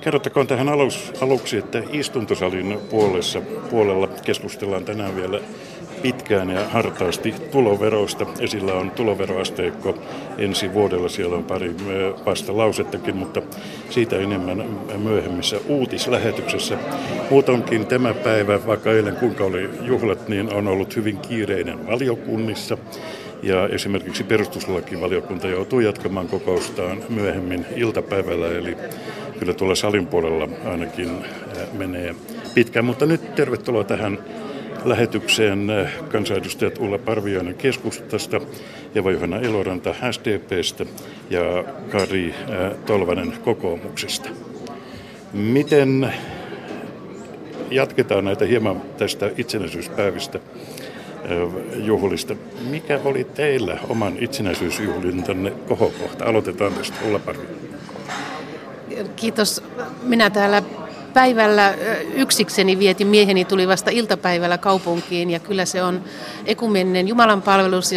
Kerrottakoon tähän aluksi, että istuntosalin puolella keskustellaan tänään vielä pitkään ja hartaasti tuloveroista. Esillä on tuloveroasteikko ensi vuodella. Siellä on pari vastalausettakin, mutta siitä enemmän myöhemmissä uutislähetyksessä. Muutoinkin tämä päivä, vaikka eilen kuinka oli juhlat, niin on ollut hyvin kiireinen valiokunnissa. Ja esimerkiksi perustuslakivaliokunta joutuu jatkamaan kokoustaan myöhemmin iltapäivällä, eli kyllä tuolla salin puolella ainakin menee pitkään. Mutta nyt tervetuloa tähän lähetykseen kansanedustajat Ulla Parviainen keskustasta, Eeva-Johanna Eloranta SDP:stä ja Kari Tolvanen kokoomuksesta. Miten jatketaan näitä hieman tästä itsenäisyyspäivistä? Juhlista. Mikä oli teillä oman itsenäisyysjuhlintanne kohokohta? Aloitetaan tästä, Ulla Parviainen. Kiitos. Minä täällä päivällä yksikseni vietin. Mieheni tuli vasta iltapäivällä kaupunkiin ja kyllä se on ekumenen jumalanpalvelus,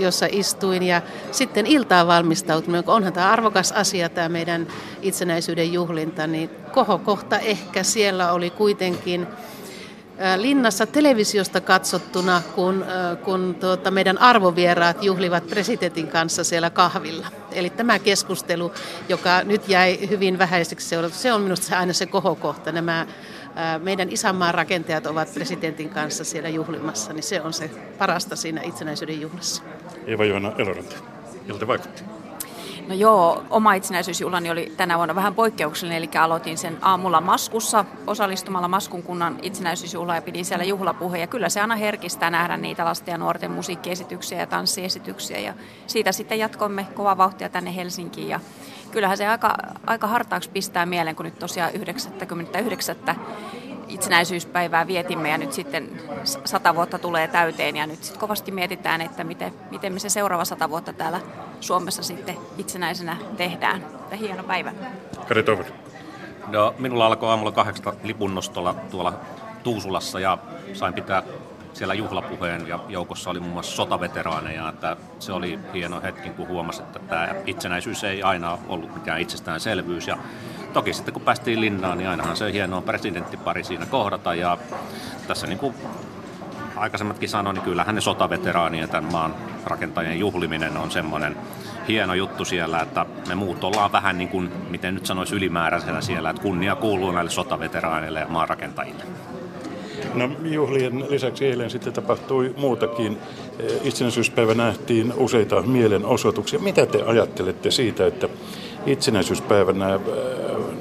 jossa istuin ja sitten iltaan valmistautunut. Onhan tämä arvokas asia, tämä meidän itsenäisyyden juhlinta, niin kohokohta ehkä siellä oli kuitenkin linnassa televisiosta katsottuna, kun meidän arvovieraat juhlivat presidentin kanssa siellä kahvilla. Eli tämä keskustelu, joka nyt jäi hyvin vähäiseksi, se on minusta aina se kohokohta. Nämä meidän isänmaan rakentajat ovat presidentin kanssa siellä juhlimassa, niin se on se parasta siinä itsenäisyyden juhlassa. Eeva-Johanna Eloranta, miltä vaikutti? No joo, oma itsenäisyysjuhlani oli tänä vuonna vähän poikkeuksellinen, eli aloitin sen aamulla Maskussa osallistumalla Maskun kunnan itsenäisyysjuhlaan ja pidin siellä juhlapuheen. Ja kyllä se aina herkistää nähdä niitä lasten ja nuorten musiikkiesityksiä ja tanssiesityksiä ja siitä sitten jatkoimme kovaa vauhtia tänne Helsinkiin. Ja kyllähän se aika hartaaksi pistää mieleen, kun nyt tosiaan 99. itsenäisyyspäivää vietimme ja nyt sitten 100 vuotta tulee täyteen ja nyt sitten kovasti mietitään, että miten me se seuraava 100 vuotta täällä Suomessa sitten itsenäisenä tehdään. Ja hieno päivä. Kari Tolvanen. No, minulla alkoi aamulla 8 lipunnostolla tuolla Tuusulassa ja sain pitää siellä juhlapuheen ja joukossa oli muun muassa sotaveteraaneja. Että se oli hieno hetki, kun huomasi, että tämä itsenäisyys ei aina ollut mikään itsestäänselvyys. Ja toki sitten kun päästiin linnaan, niin ainahan se hienoa presidenttipari siinä kohdata. Ja tässä niin kuin aikaisemmatkin sanoin, niin kyllähän ne sotaveteraanien ja tämän maan rakentajien juhliminen on semmoinen hieno juttu siellä, että me muut ollaan vähän niin kuin, miten nyt sanoisi, ylimääräisenä siellä, että kunnia kuuluu näille sotaveteraaneille ja maanrakentajille. No, juhlien lisäksi eilen sitten tapahtui muutakin. Itsenäisyyspäivä nähtiin useita mielenosoituksia. Mitä te ajattelette siitä, että itsenäisyyspäivänä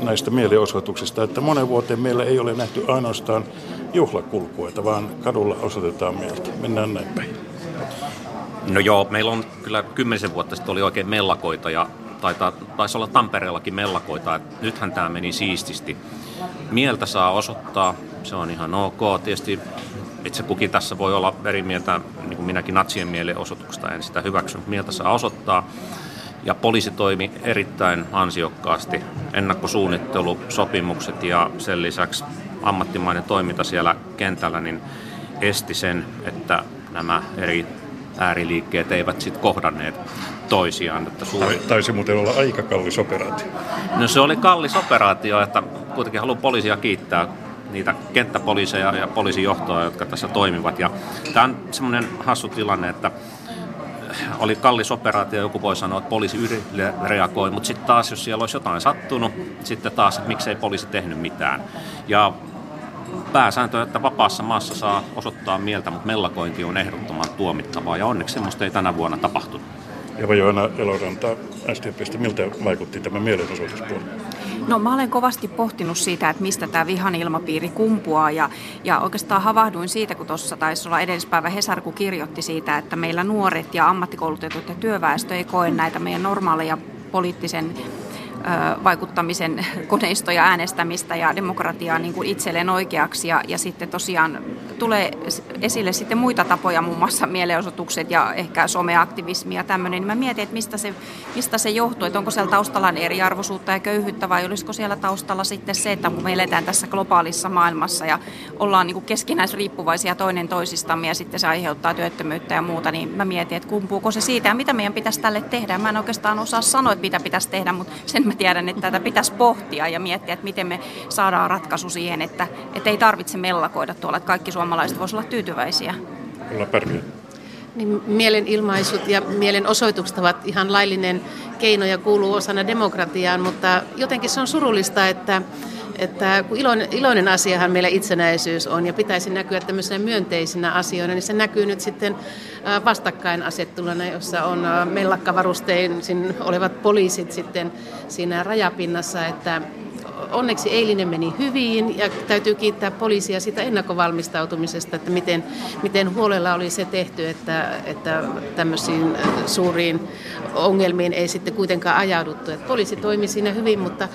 näistä mielenosoituksista, että monen vuoteen meillä ei ole nähty ainoastaan juhlakulkueita, vaan kadulla osoitetaan mieltä. Mennään näin päin. No joo, meillä on kyllä 10 vuotta sitten oli oikein mellakoita ja taisi olla Tampereellakin mellakoita. Nythän tämä meni siististi. Mieltä saa osoittaa, se on ihan ok. Tietysti itse kukin tässä voi olla eri mieltä, niin kuin minäkin natsien mielenosoituksesta en sitä hyväksy. Mieltä saa osoittaa. Ja poliisi toimi erittäin ansiokkaasti. Ennakkosuunnittelu, sopimukset ja sen lisäksi ammattimainen toiminta siellä kentällä niin esti sen, että nämä eri ääriliikkeet eivät sitten kohdanneet toisiaan. Että taisi muuten olla aika kallis operaatio. No se oli kallis operaatio, että kuitenkin haluan poliisia kiittää niitä kenttäpoliiseja ja poliisijohtoa, jotka tässä toimivat. Ja tämä on semmoinen hassu tilanne, että oli kallis operaatio, joku voi sanoa, että poliisi reagoi, mutta sitten taas, jos siellä olisi jotain sattunut, sitten taas, että miksei poliisi tehnyt mitään. Ja pääsääntö, että vapaassa maassa saa osoittaa mieltä, mutta mellakointi on ehdottoman tuomittavaa, ja onneksi semmoista ei tänä vuonna tapahtunut. Eeva-Johanna Eloranta SDP:stä, miltä vaikutti tämä mielenosoituspuoli? No, mä olen kovasti pohtinut siitä, että mistä tämä vihan ilmapiiri kumpuaa ja oikeastaan havahduin siitä, kun tuossa taisi olla edellispäivä Hesarku kirjoitti siitä, että meillä nuoret ja ammattikoulutetut ja työväestö ei koe näitä meidän normaaleja poliittisen vaikuttamisen koneistoja, äänestämistä ja demokratiaa niin kuin itselleen oikeaksi ja sitten tosiaan tulee esille sitten muita tapoja, muun muassa mielenosoitukset ja ehkä someaktivismi ja tämmöinen, niin mä mietin, että mistä se johtuu, että onko siellä taustalla eriarvoisuutta ja köyhyyttä vai olisiko siellä taustalla sitten se, että kun me eletään tässä globaalissa maailmassa ja ollaan niin kuin keskinäisriippuvaisia toinen toisistamme ja sitten se aiheuttaa työttömyyttä ja muuta, niin mä mietin, että kumpuuko se siitä ja mitä meidän pitäisi tälle tehdä. Mä en oikeastaan osaa sanoa, että mitä pitäisi tehdä, mutta sen mä tiedän, että tätä pitäisi pohtia ja miettiä, että miten me saadaan ratkaisu siihen, että ei tarvitse mellakoida tuolla, että kaikki suomalaiset voisivat olla tyytyväisiä. Ulla Parviainen. Niin, mielenilmaisut ja mielenosoitukset ovat ihan laillinen keino ja kuuluu osana demokratiaan, mutta jotenkin se on surullista, että kun iloinen asiahan meillä itsenäisyys on ja pitäisi näkyä tämmöisenä myönteisinä asioina, niin se näkyy nyt sitten vastakkainasetteluna, jossa on mellakkavarustein olevat poliisit sitten siinä rajapinnassa, että onneksi eilinen meni hyvin ja täytyy kiittää poliisia siitä ennakkovalmistautumisesta, että miten huolella oli se tehty, että tämmöisiin suuriin ongelmiin ei sitten kuitenkaan ajauduttu. Että poliisi toimi siinä hyvin, mutta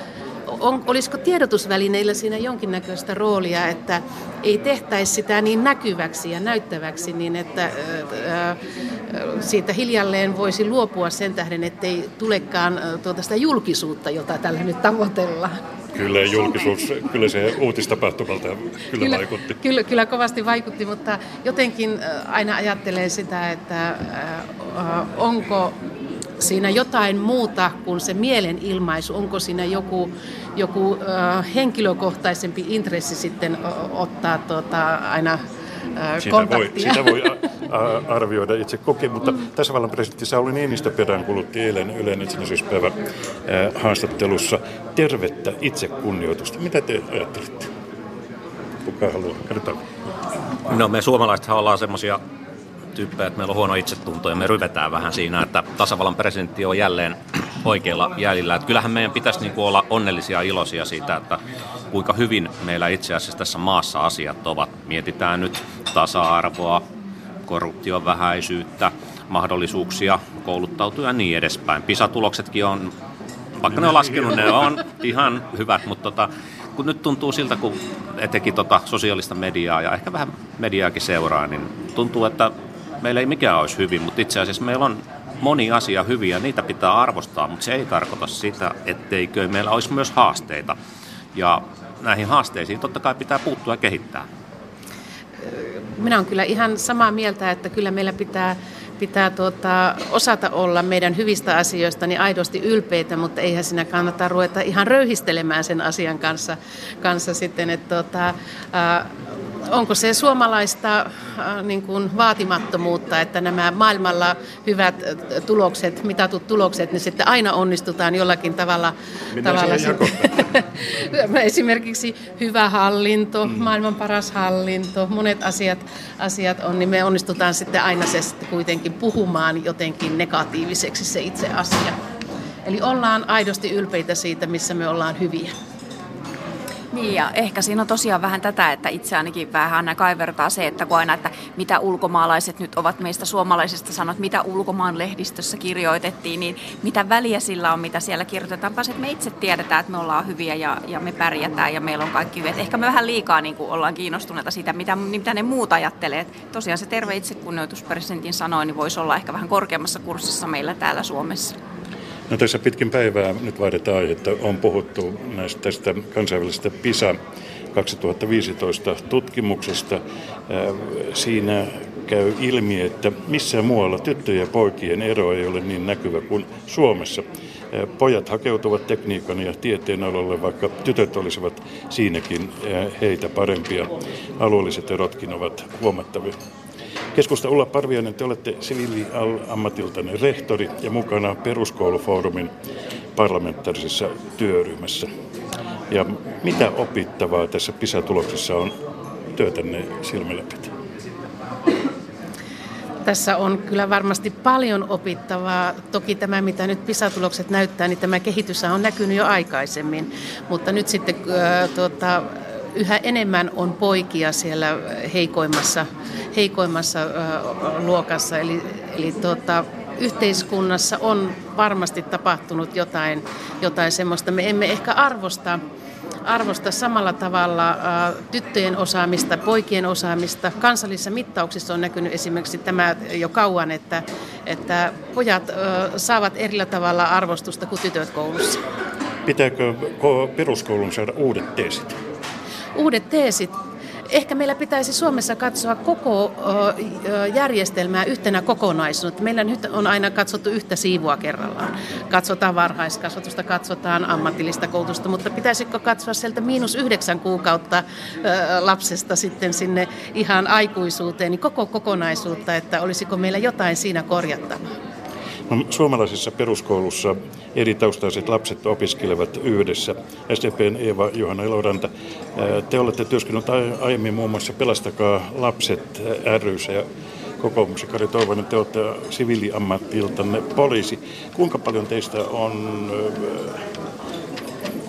olisiko tiedotusvälineillä siinä jonkinnäköistä roolia, että ei tehtäisi sitä niin näkyväksi ja näyttäväksi, niin että siitä hiljalleen voisi luopua sen tähden, ettei tulekaan sitä julkisuutta, jota tällä nyt tavoitellaan. Kyllä julkisuus, kyllä se uutistapahtumalta kyllä vaikutti. Kyllä kovasti vaikutti, mutta jotenkin aina ajattelee sitä, että onko siinä jotain muuta kuin se mielenilmaisu, onko siinä joku henkilökohtaisempi intressi sitten ottaa aina kontaktia. Sitä voi arvioida itse kokin, mutta tasavallan presidentti Sauli Niinistö peräänkulutti eilen Ylen itsenäisyyspäivän haastattelussa tervettä itsekunnioitusta. Mitä te ajattelitte? Kuka haluaa? Kertaan. No me suomalaisethan ollaan semmoisia tyyppejä, että meillä on huono itsetunto ja me ryvetään vähän siinä, että tasavallan presidentti on jälleen oikealla jäljellä. Että kyllähän meidän pitäisi olla onnellisia ja iloisia siitä, että kuinka hyvin meillä itse asiassa tässä maassa asiat ovat. Mietitään nyt tasa-arvoa, korruption vähäisyyttä, mahdollisuuksia kouluttautua ja niin edespäin. PISA-tuloksetkin on, vaikka ne on laskenut, ne on ihan hyvät, mutta kun nyt tuntuu siltä, kun etenkin sosiaalista mediaa ja ehkä vähän mediaakin seuraa, niin tuntuu, että meillä ei mikään olisi hyvin, mutta itse asiassa meillä on moni asia hyviä, niitä pitää arvostaa, mutta se ei tarkoita sitä, etteikö meillä olisi myös haasteita. Ja näihin haasteisiin totta kai pitää puuttua ja kehittää. Minä olen kyllä ihan samaa mieltä, että kyllä meillä pitää osata olla meidän hyvistä asioista niin aidosti ylpeitä, mutta eihän siinä kannata ruveta ihan röyhistelemään sen asian kanssa sitten, että onko se suomalaista vaatimattomuutta, että nämä maailmalla hyvät tulokset, mitatut tulokset, niin sitten aina onnistutaan jollakin tavalla. Esimerkiksi hyvä hallinto, maailman paras hallinto, monet asiat on, niin me onnistutaan sitten aina se sitten kuitenkin puhumaan jotenkin negatiiviseksi se itse asia. Eli ollaan aidosti ylpeitä siitä, missä me ollaan hyviä. Niin ja ehkä siinä on tosiaan vähän tätä, että itse ainakin vähän kaivertaa se, että kun aina, että mitä ulkomaalaiset nyt ovat meistä suomalaisista sanot, mitä ulkomaan lehdistössä kirjoitettiin, niin mitä väliä sillä on, mitä siellä kirjoitetaan, vaan että me itse tiedetään, että me ollaan hyviä ja me pärjätään ja meillä on kaikki hyviä. Ehkä me vähän liikaa niin kuin ollaan kiinnostuneita siitä, mitä ne muut ajattelee. Tosiaan se terve itsekunnioitus presidentin sanoi, niin voisi olla ehkä vähän korkeammassa kurssissa meillä täällä Suomessa. No tässä pitkin päivää nyt vaihdetaan aihetta, on puhuttu tästä kansainvälisestä PISA-2015 tutkimuksesta. Siinä käy ilmi, että missään muualla tyttöjen ja poikien ero ei ole niin näkyvä kuin Suomessa. Pojat hakeutuvat tekniikan ja tieteen alalle, vaikka tytöt olisivat siinäkin heitä parempia. Alueelliset erotkin ovat huomattavia. Keskusta Ulla Parviainen, te olette siviiliammatiltanne rehtori ja mukana peruskoulufoorumin parlamentaarisessa työryhmässä. Ja mitä opittavaa tässä PISA-tuloksessa on työtänne silmillä pitää? Tässä on kyllä varmasti paljon opittavaa. Toki tämä, mitä nyt PISA-tulokset näyttää, niin tämä kehitys on näkynyt jo aikaisemmin, mutta nyt sitten yhä enemmän on poikia siellä heikoimmassa luokassa, eli yhteiskunnassa on varmasti tapahtunut jotain semmoista. Me emme ehkä arvosta samalla tavalla tyttöjen osaamista, poikien osaamista. Kansallisissa mittauksissa on näkynyt esimerkiksi tämä jo kauan, että pojat saavat erillä tavalla arvostusta kuin tytöt koulussa. Pitääkö peruskoulun saada uudet teesit? Ehkä meillä pitäisi Suomessa katsoa koko järjestelmää yhtenä kokonaisuutena. Meillä nyt on aina katsottu yhtä siivua kerrallaan. Katsotaan varhaiskasvatusta, katsotaan ammatillista koulutusta, mutta pitäisikö katsoa sieltä -9 kuukautta lapsesta sitten sinne ihan aikuisuuteen, niin koko kokonaisuutta, että olisiko meillä jotain siinä korjattavaa? No, suomalaisessa peruskoulussa eri taustaiset lapset opiskelevat yhdessä. SDP:n Eeva-Johanna Eloranta, te olette työskennellyt aiemmin muun muassa Pelastakaa Lapset ry:ssä ja kokoomuksen Kari Tolvanen, te olette siviiliammattiltanne poliisi. Kuinka paljon teistä on,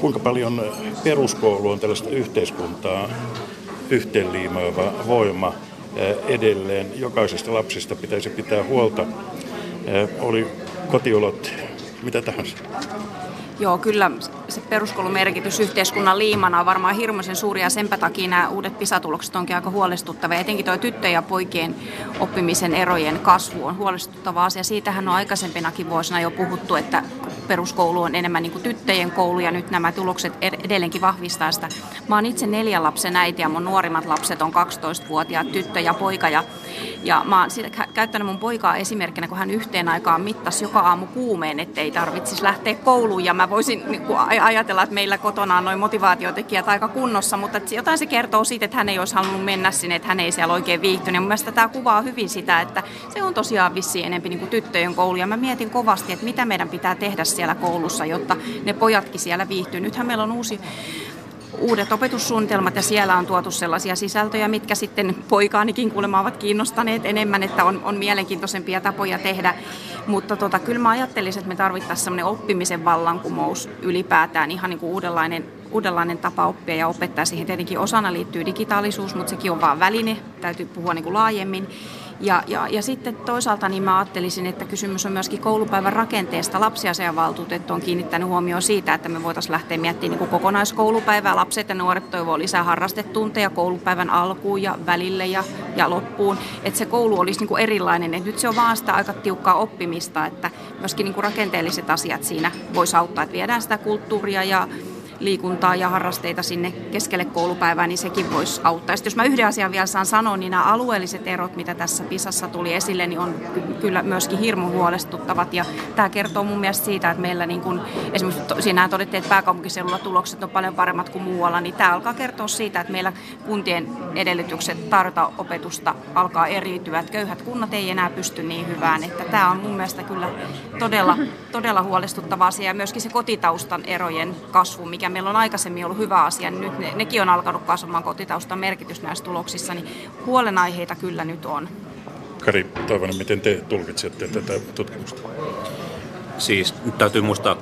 kuinka paljon peruskoulu on tällaista yhteiskuntaa yhteenliimaava voima edelleen? Jokaisesta lapsesta pitäisi pitää huolta. Oli kotiolot mitä tahansa. Joo, kyllä se peruskoulun merkitys yhteiskunnan liimana on varmaan hirmuisen suuri, ja senpä takia nämä uudet PISA-tulokset onkin aika huolestuttavia. Etenkin tuo tyttöjen ja poikien oppimisen erojen kasvu on huolestuttava asia. Siitähän on aikaisempinakin vuosina jo puhuttu, että peruskoulu on enemmän niin kuin tyttöjen koulu, ja nyt nämä tulokset edelleenkin vahvistaa sitä. Mä oon itse 4 lapsen äiti, ja mun nuorimmat lapset on 12-vuotiaat, tyttö ja poika. Ja mä oon käyttänyt mun poikaa esimerkkinä, kun hän yhteen aikaan mittasi joka aamu kuumeen, ettei tarvitsisi lähteä kouluun, ja mä voisin ajatella, että meillä kotona on noin motivaatiotekijät aika kunnossa, mutta jotain se kertoo siitä, että hän ei olisi halunnut mennä sinne, että hän ei siellä oikein viihtynyt. Ja mun mielestä tämä kuvaa hyvin sitä, että se on tosiaan vissiin enemmän niin kuin tyttöjen koulu. Ja mä mietin kovasti, että mitä meidän pitää tehdä siellä koulussa, jotta ne pojatkin siellä viihtyy. Nythän meillä on uudet opetussuunnitelmat, ja siellä on tuotu sellaisia sisältöjä, mitkä sitten poikaanikin kuulemma ovat kiinnostaneet enemmän, että on mielenkiintoisempia tapoja tehdä. Mutta kyllä mä ajattelisin, että me tarvittaisiin semmoinen oppimisen vallankumous ylipäätään, ihan niin kuin uudenlainen tapa oppia ja opettaa. Siihen tietenkin osana liittyy digitaalisuus, mutta sekin on vaan väline, täytyy puhua niin kuin laajemmin. Ja sitten toisaalta niin mä ajattelisin, että kysymys on myöskin koulupäivän rakenteesta. Lapsiasiavaltuutettu on kiinnittänyt huomioon siitä, että me voitaisiin lähteä miettimään niin kokonaiskoulupäivää. Lapset ja nuoret toivoo lisää harrastetunteja koulupäivän alkuun ja välille ja loppuun. Että se koulu olisi niin kuin erilainen. Et nyt se on vaan sitä aika tiukkaa oppimista, että myöskin niin kuin rakenteelliset asiat siinä voisi auttaa. Että viedään sitä kulttuuria ja liikuntaa ja harrasteita sinne keskelle koulupäivää, niin sekin voisi auttaa. Sitten jos mä yhden asian vielä saan sanoa, niin nämä alueelliset erot, mitä tässä PISassa tuli esille, niin on kyllä myöskin hirmu huolestuttavat. Ja tämä kertoo mun mielestä siitä, että meillä niin kun, esimerkiksi siinä todettiin, että pääkaupunkiseudulla tulokset on paljon paremmat kuin muualla, niin tämä alkaa kertoa siitä, että meillä kuntien edellytykset tarjota opetusta alkaa eriytyä. Että köyhät kunnat ei enää pysty niin hyvään. Että tämä on mun mielestä kyllä todella huolestuttava asia. Ja myöskin se kotitaustan erojen kasvu, mikä meillä on aikaisemmin ollut hyvä asia, niin nyt nekin on alkanut kasvamaan kotitaustan merkitys näissä tuloksissa, niin huolenaiheita kyllä nyt on. Kari Tolvanen, miten te tulkitsette tätä tutkimusta? Siis nyt täytyy muistaa,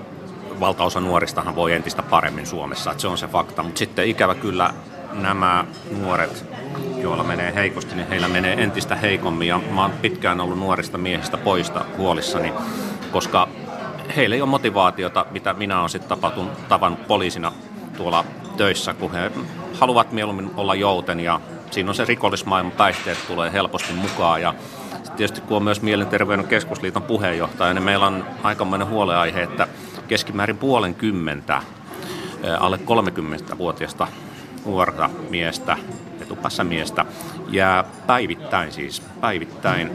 valtaosa nuoristahan voi entistä paremmin Suomessa, että se on se fakta, mutta sitten ikävä kyllä nämä nuoret, joilla menee heikosti, niin heillä menee entistä heikommin, ja mä oon pitkään ollut nuorista miehistä poista huolissani, koska heillä ei ole motivaatiota, mitä minä olen sitten tavannut poliisina tuolla töissä, kun he haluavat mieluummin olla jouten, ja siinä on se rikollismaailman, päihteet tulee helposti mukaan, ja tietysti kun on myös Mielenterveyden keskusliiton puheenjohtaja, niin meillä on aikamoinen huoleaihe, että keskimäärin 50 alle 30-vuotiaista nuorta miestä, etupäässä miestä, jää päivittäin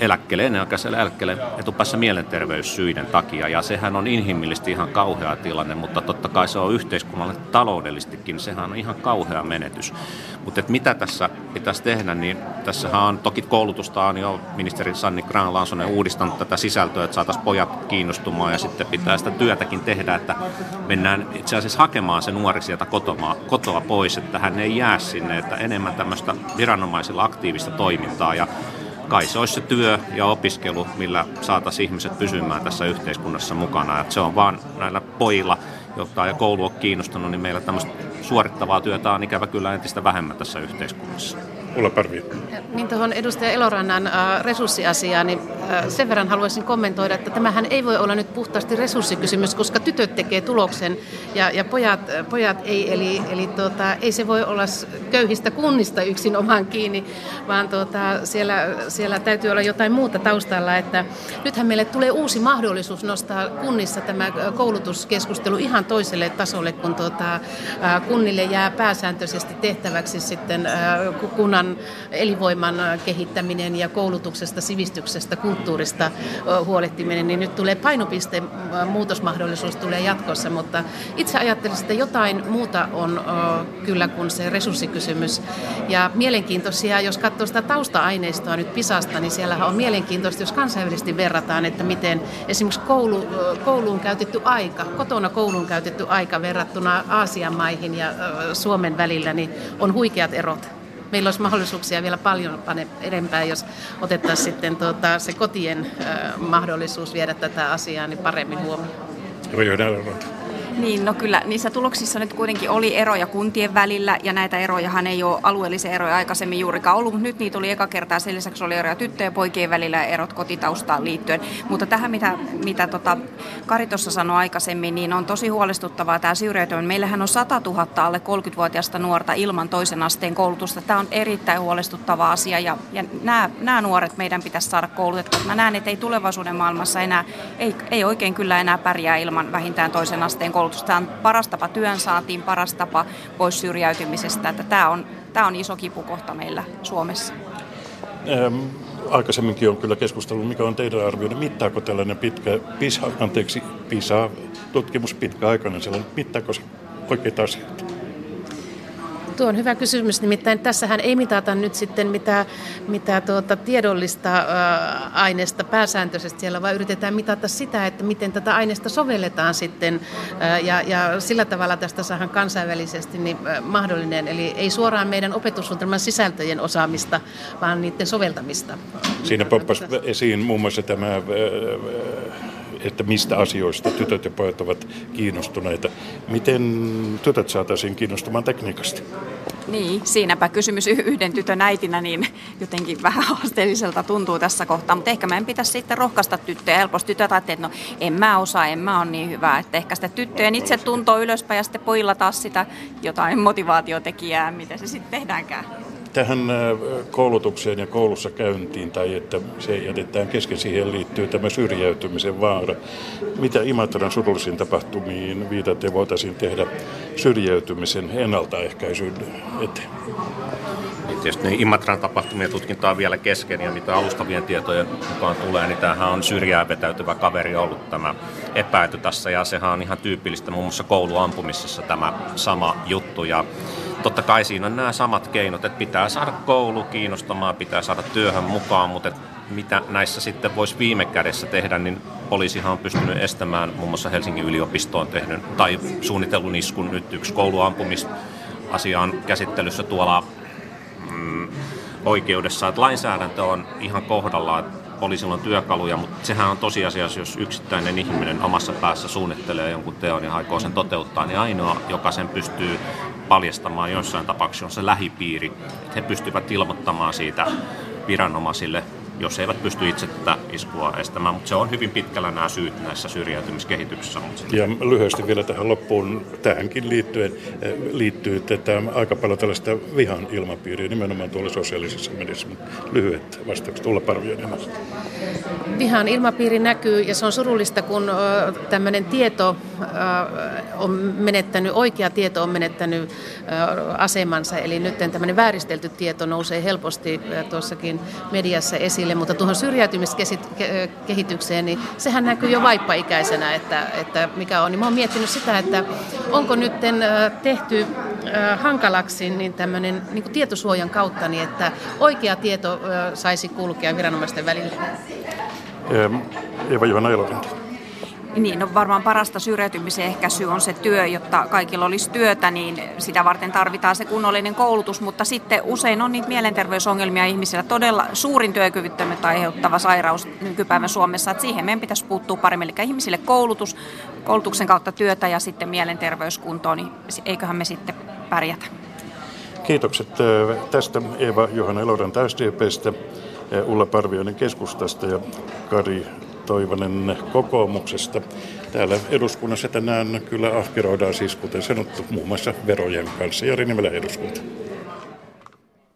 eläkkeelle, ennenaikaiselle eläkkeelle etupäässä mielenterveyssyiden takia, ja sehän on inhimillisesti ihan kauhea tilanne, mutta totta kai se on yhteiskunnalle taloudellisestikin, sehän on ihan kauhea menetys. Mutta mitä tässä pitäisi tehdä, niin tässähän on toki koulutusta on jo ministeri Sanni Grahn-Laasonen uudistanut tätä sisältöä, että saataisiin pojat kiinnostumaan, ja sitten pitää sitä työtäkin tehdä, että mennään itse asiassa hakemaan se nuori sieltä kotoa pois, että hän ei jää sinne, että enemmän tämmöistä viranomaisilla aktiivista toimintaa, ja kai se olisi se työ ja opiskelu, millä saataisiin ihmiset pysymään tässä yhteiskunnassa mukana. Et se on vaan näillä pojilla, jotka ei koulu ole kiinnostunut, niin meillä tämmöistä suorittavaa työtä on ikävä kyllä entistä vähemmän tässä yhteiskunnassa. Ulla Parviainen. Niin tuohon edustaja Elorannan resurssiasiaan, niin sen verran haluaisin kommentoida, että tämähän ei voi olla nyt puhtaasti resurssikysymys, koska tytöt tekee tuloksen ja pojat ei, eli ei se voi olla köyhistä kunnista yksin omaan kiinni, vaan siellä täytyy olla jotain muuta taustalla, että nythän meille tulee uusi mahdollisuus nostaa kunnissa tämä koulutuskeskustelu ihan toiselle tasolle, kun kunnille jää pääsääntöisesti tehtäväksi sitten kunnan elinvoiman kehittäminen ja koulutuksesta, sivistyksestä, kulttuurista huolehtiminen, niin nyt tulee painopisteen muutosmahdollisuus tulee jatkossa, mutta itse ajattelisin, että jotain muuta on kyllä kuin se resurssikysymys. Ja mielenkiintoisia, jos katsoo sitä tausta-aineistoa nyt PISasta, niin siellähän on mielenkiintoista, jos kansainvälisesti verrataan, että miten esimerkiksi kouluun käytetty aika, kotona kouluun käytetty aika verrattuna Aasian maihin ja Suomen välillä, niin on huikeat erot. Meillä olisi mahdollisuuksia vielä paljon enempää, jos otettaisiin sitten se kotien mahdollisuus viedä tätä asiaa niin paremmin huomioon. Niin, no kyllä niissä tuloksissa nyt kuitenkin oli eroja kuntien välillä, ja näitä erojahan ei ole alueellisia eroja aikaisemmin juurikaan ollut, mutta nyt niitä oli eka kertaa, sen lisäksi oli eroja tyttöjen ja poikien välillä ja erot kotitaustaan liittyen. Mutta tähän, mitä Kari tuossa sanoi aikaisemmin, niin on tosi huolestuttavaa tämä syrjäytyminen. Meillähän on 100 000 alle 30-vuotiaista nuorta ilman toisen asteen koulutusta. Tämä on erittäin huolestuttava asia, ja nämä nuoret meidän pitäisi saada koulutettua. Mä näen, että ei tulevaisuuden maailmassa ei oikein kyllä enää pärjää ilman vähintään toisen asteen koulutusta. Tämä on paras tapa työnsaantiin, paras tapa pois syrjäytymisestä. Että tämä on iso kipukohta meillä Suomessa. Aikaisemminkin on kyllä keskustellut, mikä on teidän arvioiden, mittaako tällainen PISA-tutkimus pitkäaikainen, mittaako se oikeita asioita? Tuo on hyvä kysymys, nimittäin tässähän ei mitata nyt sitten mitä tiedollista aineesta pääsääntöisesti siellä, vaan yritetään mitata sitä, että miten tätä aineesta sovelletaan sitten ja sillä tavalla tästä saadaan kansainvälisesti niin mahdollinen. Eli ei suoraan meidän opetussuunnitelman sisältöjen osaamista, vaan niiden soveltamista. Siinä poppasi esiin muun muassa tämä, että mistä asioista tytöt ja pojat ovat kiinnostuneita. Miten tytöt saataisiin kiinnostumaan tekniikasta? Niin, siinäpä kysymys yhden tytön äitinä, niin jotenkin vähän haasteelliselta tuntuu tässä kohtaa, mutta ehkä meidän pitäisi sitten rohkaista tyttöjä. Helposti tytöt ajattelee, että no en mä osaa, en mä ole niin hyvä, että ehkä sitten tyttöjen itse tuntuu ylöspäin ja sitten pojilla taas sitä jotain motivaatiotekijää, mitä se sitten tehdäänkään. Tähän koulutukseen ja koulussa käyntiin tai että se jätetään kesken, siihen liittyy tämä syrjäytymisen vaara. Mitä Imatran surullisiin tapahtumiin viitaten voitaisiin tehdä syrjäytymisen ennaltaehkäisyyn eteen? Tietysti Imatran tapahtumia tutkintaa vielä kesken, ja mitä alustavien tietojen mukaan tulee, niin tämähän on syrjään vetäytyvä kaveri ollut tämä epäilty tässä, ja sehän on ihan tyypillistä muun muassa kouluampumisessa tämä sama juttu. Ja totta kai siinä on nämä samat keinot, että pitää saada koulu kiinnostamaan, pitää saada työhön mukaan, mutta mitä näissä sitten voisi viime kädessä tehdä, niin poliisihan on pystynyt estämään, muun muassa Helsingin yliopistoon tehnyt tai suunnitellun iskun, nyt yksi kouluampumisasia on käsittelyssä tuolla oikeudessa, että lainsäädäntö on ihan kohdallaan, poliisilla on työkaluja, mutta sehän on tosiasiassa, jos yksittäinen ihminen omassa päässä suunnittelee jonkun teon ja aikoo sen toteuttaa, niin ainoa, joka sen pystyy paljastamaan joissain tapauksissa on se lähipiiri, että he pystyvät ilmoittamaan siitä viranomaisille, jos he eivät pysty itse tätä iskua estämään, mutta se on hyvin pitkällä nämä syyt näissä syrjäytymiskehityksissä. Ja lyhyesti vielä tähän loppuun, tähänkin liittyen liittyy tätä aika paljon tällaista vihan ilmapiiriä nimenomaan tuolla sosiaalisessa mediassa. Lyhyet vastaukset Ulla Parviainen. Vihan ilmapiiri näkyy, ja se on surullista, kun tämmöinen tieto on menettänyt, oikea tieto on menettänyt asemansa, eli nyt tämmöinen vääristelty tieto nousee helposti tuossakin mediassa esille. Mutta tuohon syrjäytymiskehitykseen, niin sehän näkyy jo vaippaikäisenä, että mikä on. Niin mä oon miettinyt sitä, että onko nyt tehty hankalaksi niin tämmöinen niin kuin tietosuojan kautta, niin että oikea tieto saisi kulkea viranomaisten välillä. Eeva-Johanna Eloranta. Niin, no varmaan parasta syrjäytymisen ehkäisyä on se työ, jotta kaikilla olisi työtä, niin sitä varten tarvitaan se kunnollinen koulutus, mutta sitten usein on niitä mielenterveysongelmia ihmisillä, todella suurin työkyvyttömyyttä aiheuttava sairaus nykypäivän Suomessa, että siihen meidän pitäisi puuttua paremmin, eli ihmisille koulutus, koulutuksen kautta työtä ja sitten mielenterveyskuntoon, niin eiköhän me sitten pärjätä. Kiitokset tästä Eeva-Johanna Eloranta SDP:stä, Ulla Parviainen keskustasta ja Kari Tolvanen kokoomuksesta. Täällä eduskunnassa tänään kyllä ahkiroidaan siis, kuten sanottu, muun muassa verojen kanssa. Jari Niemelä, eduskunta.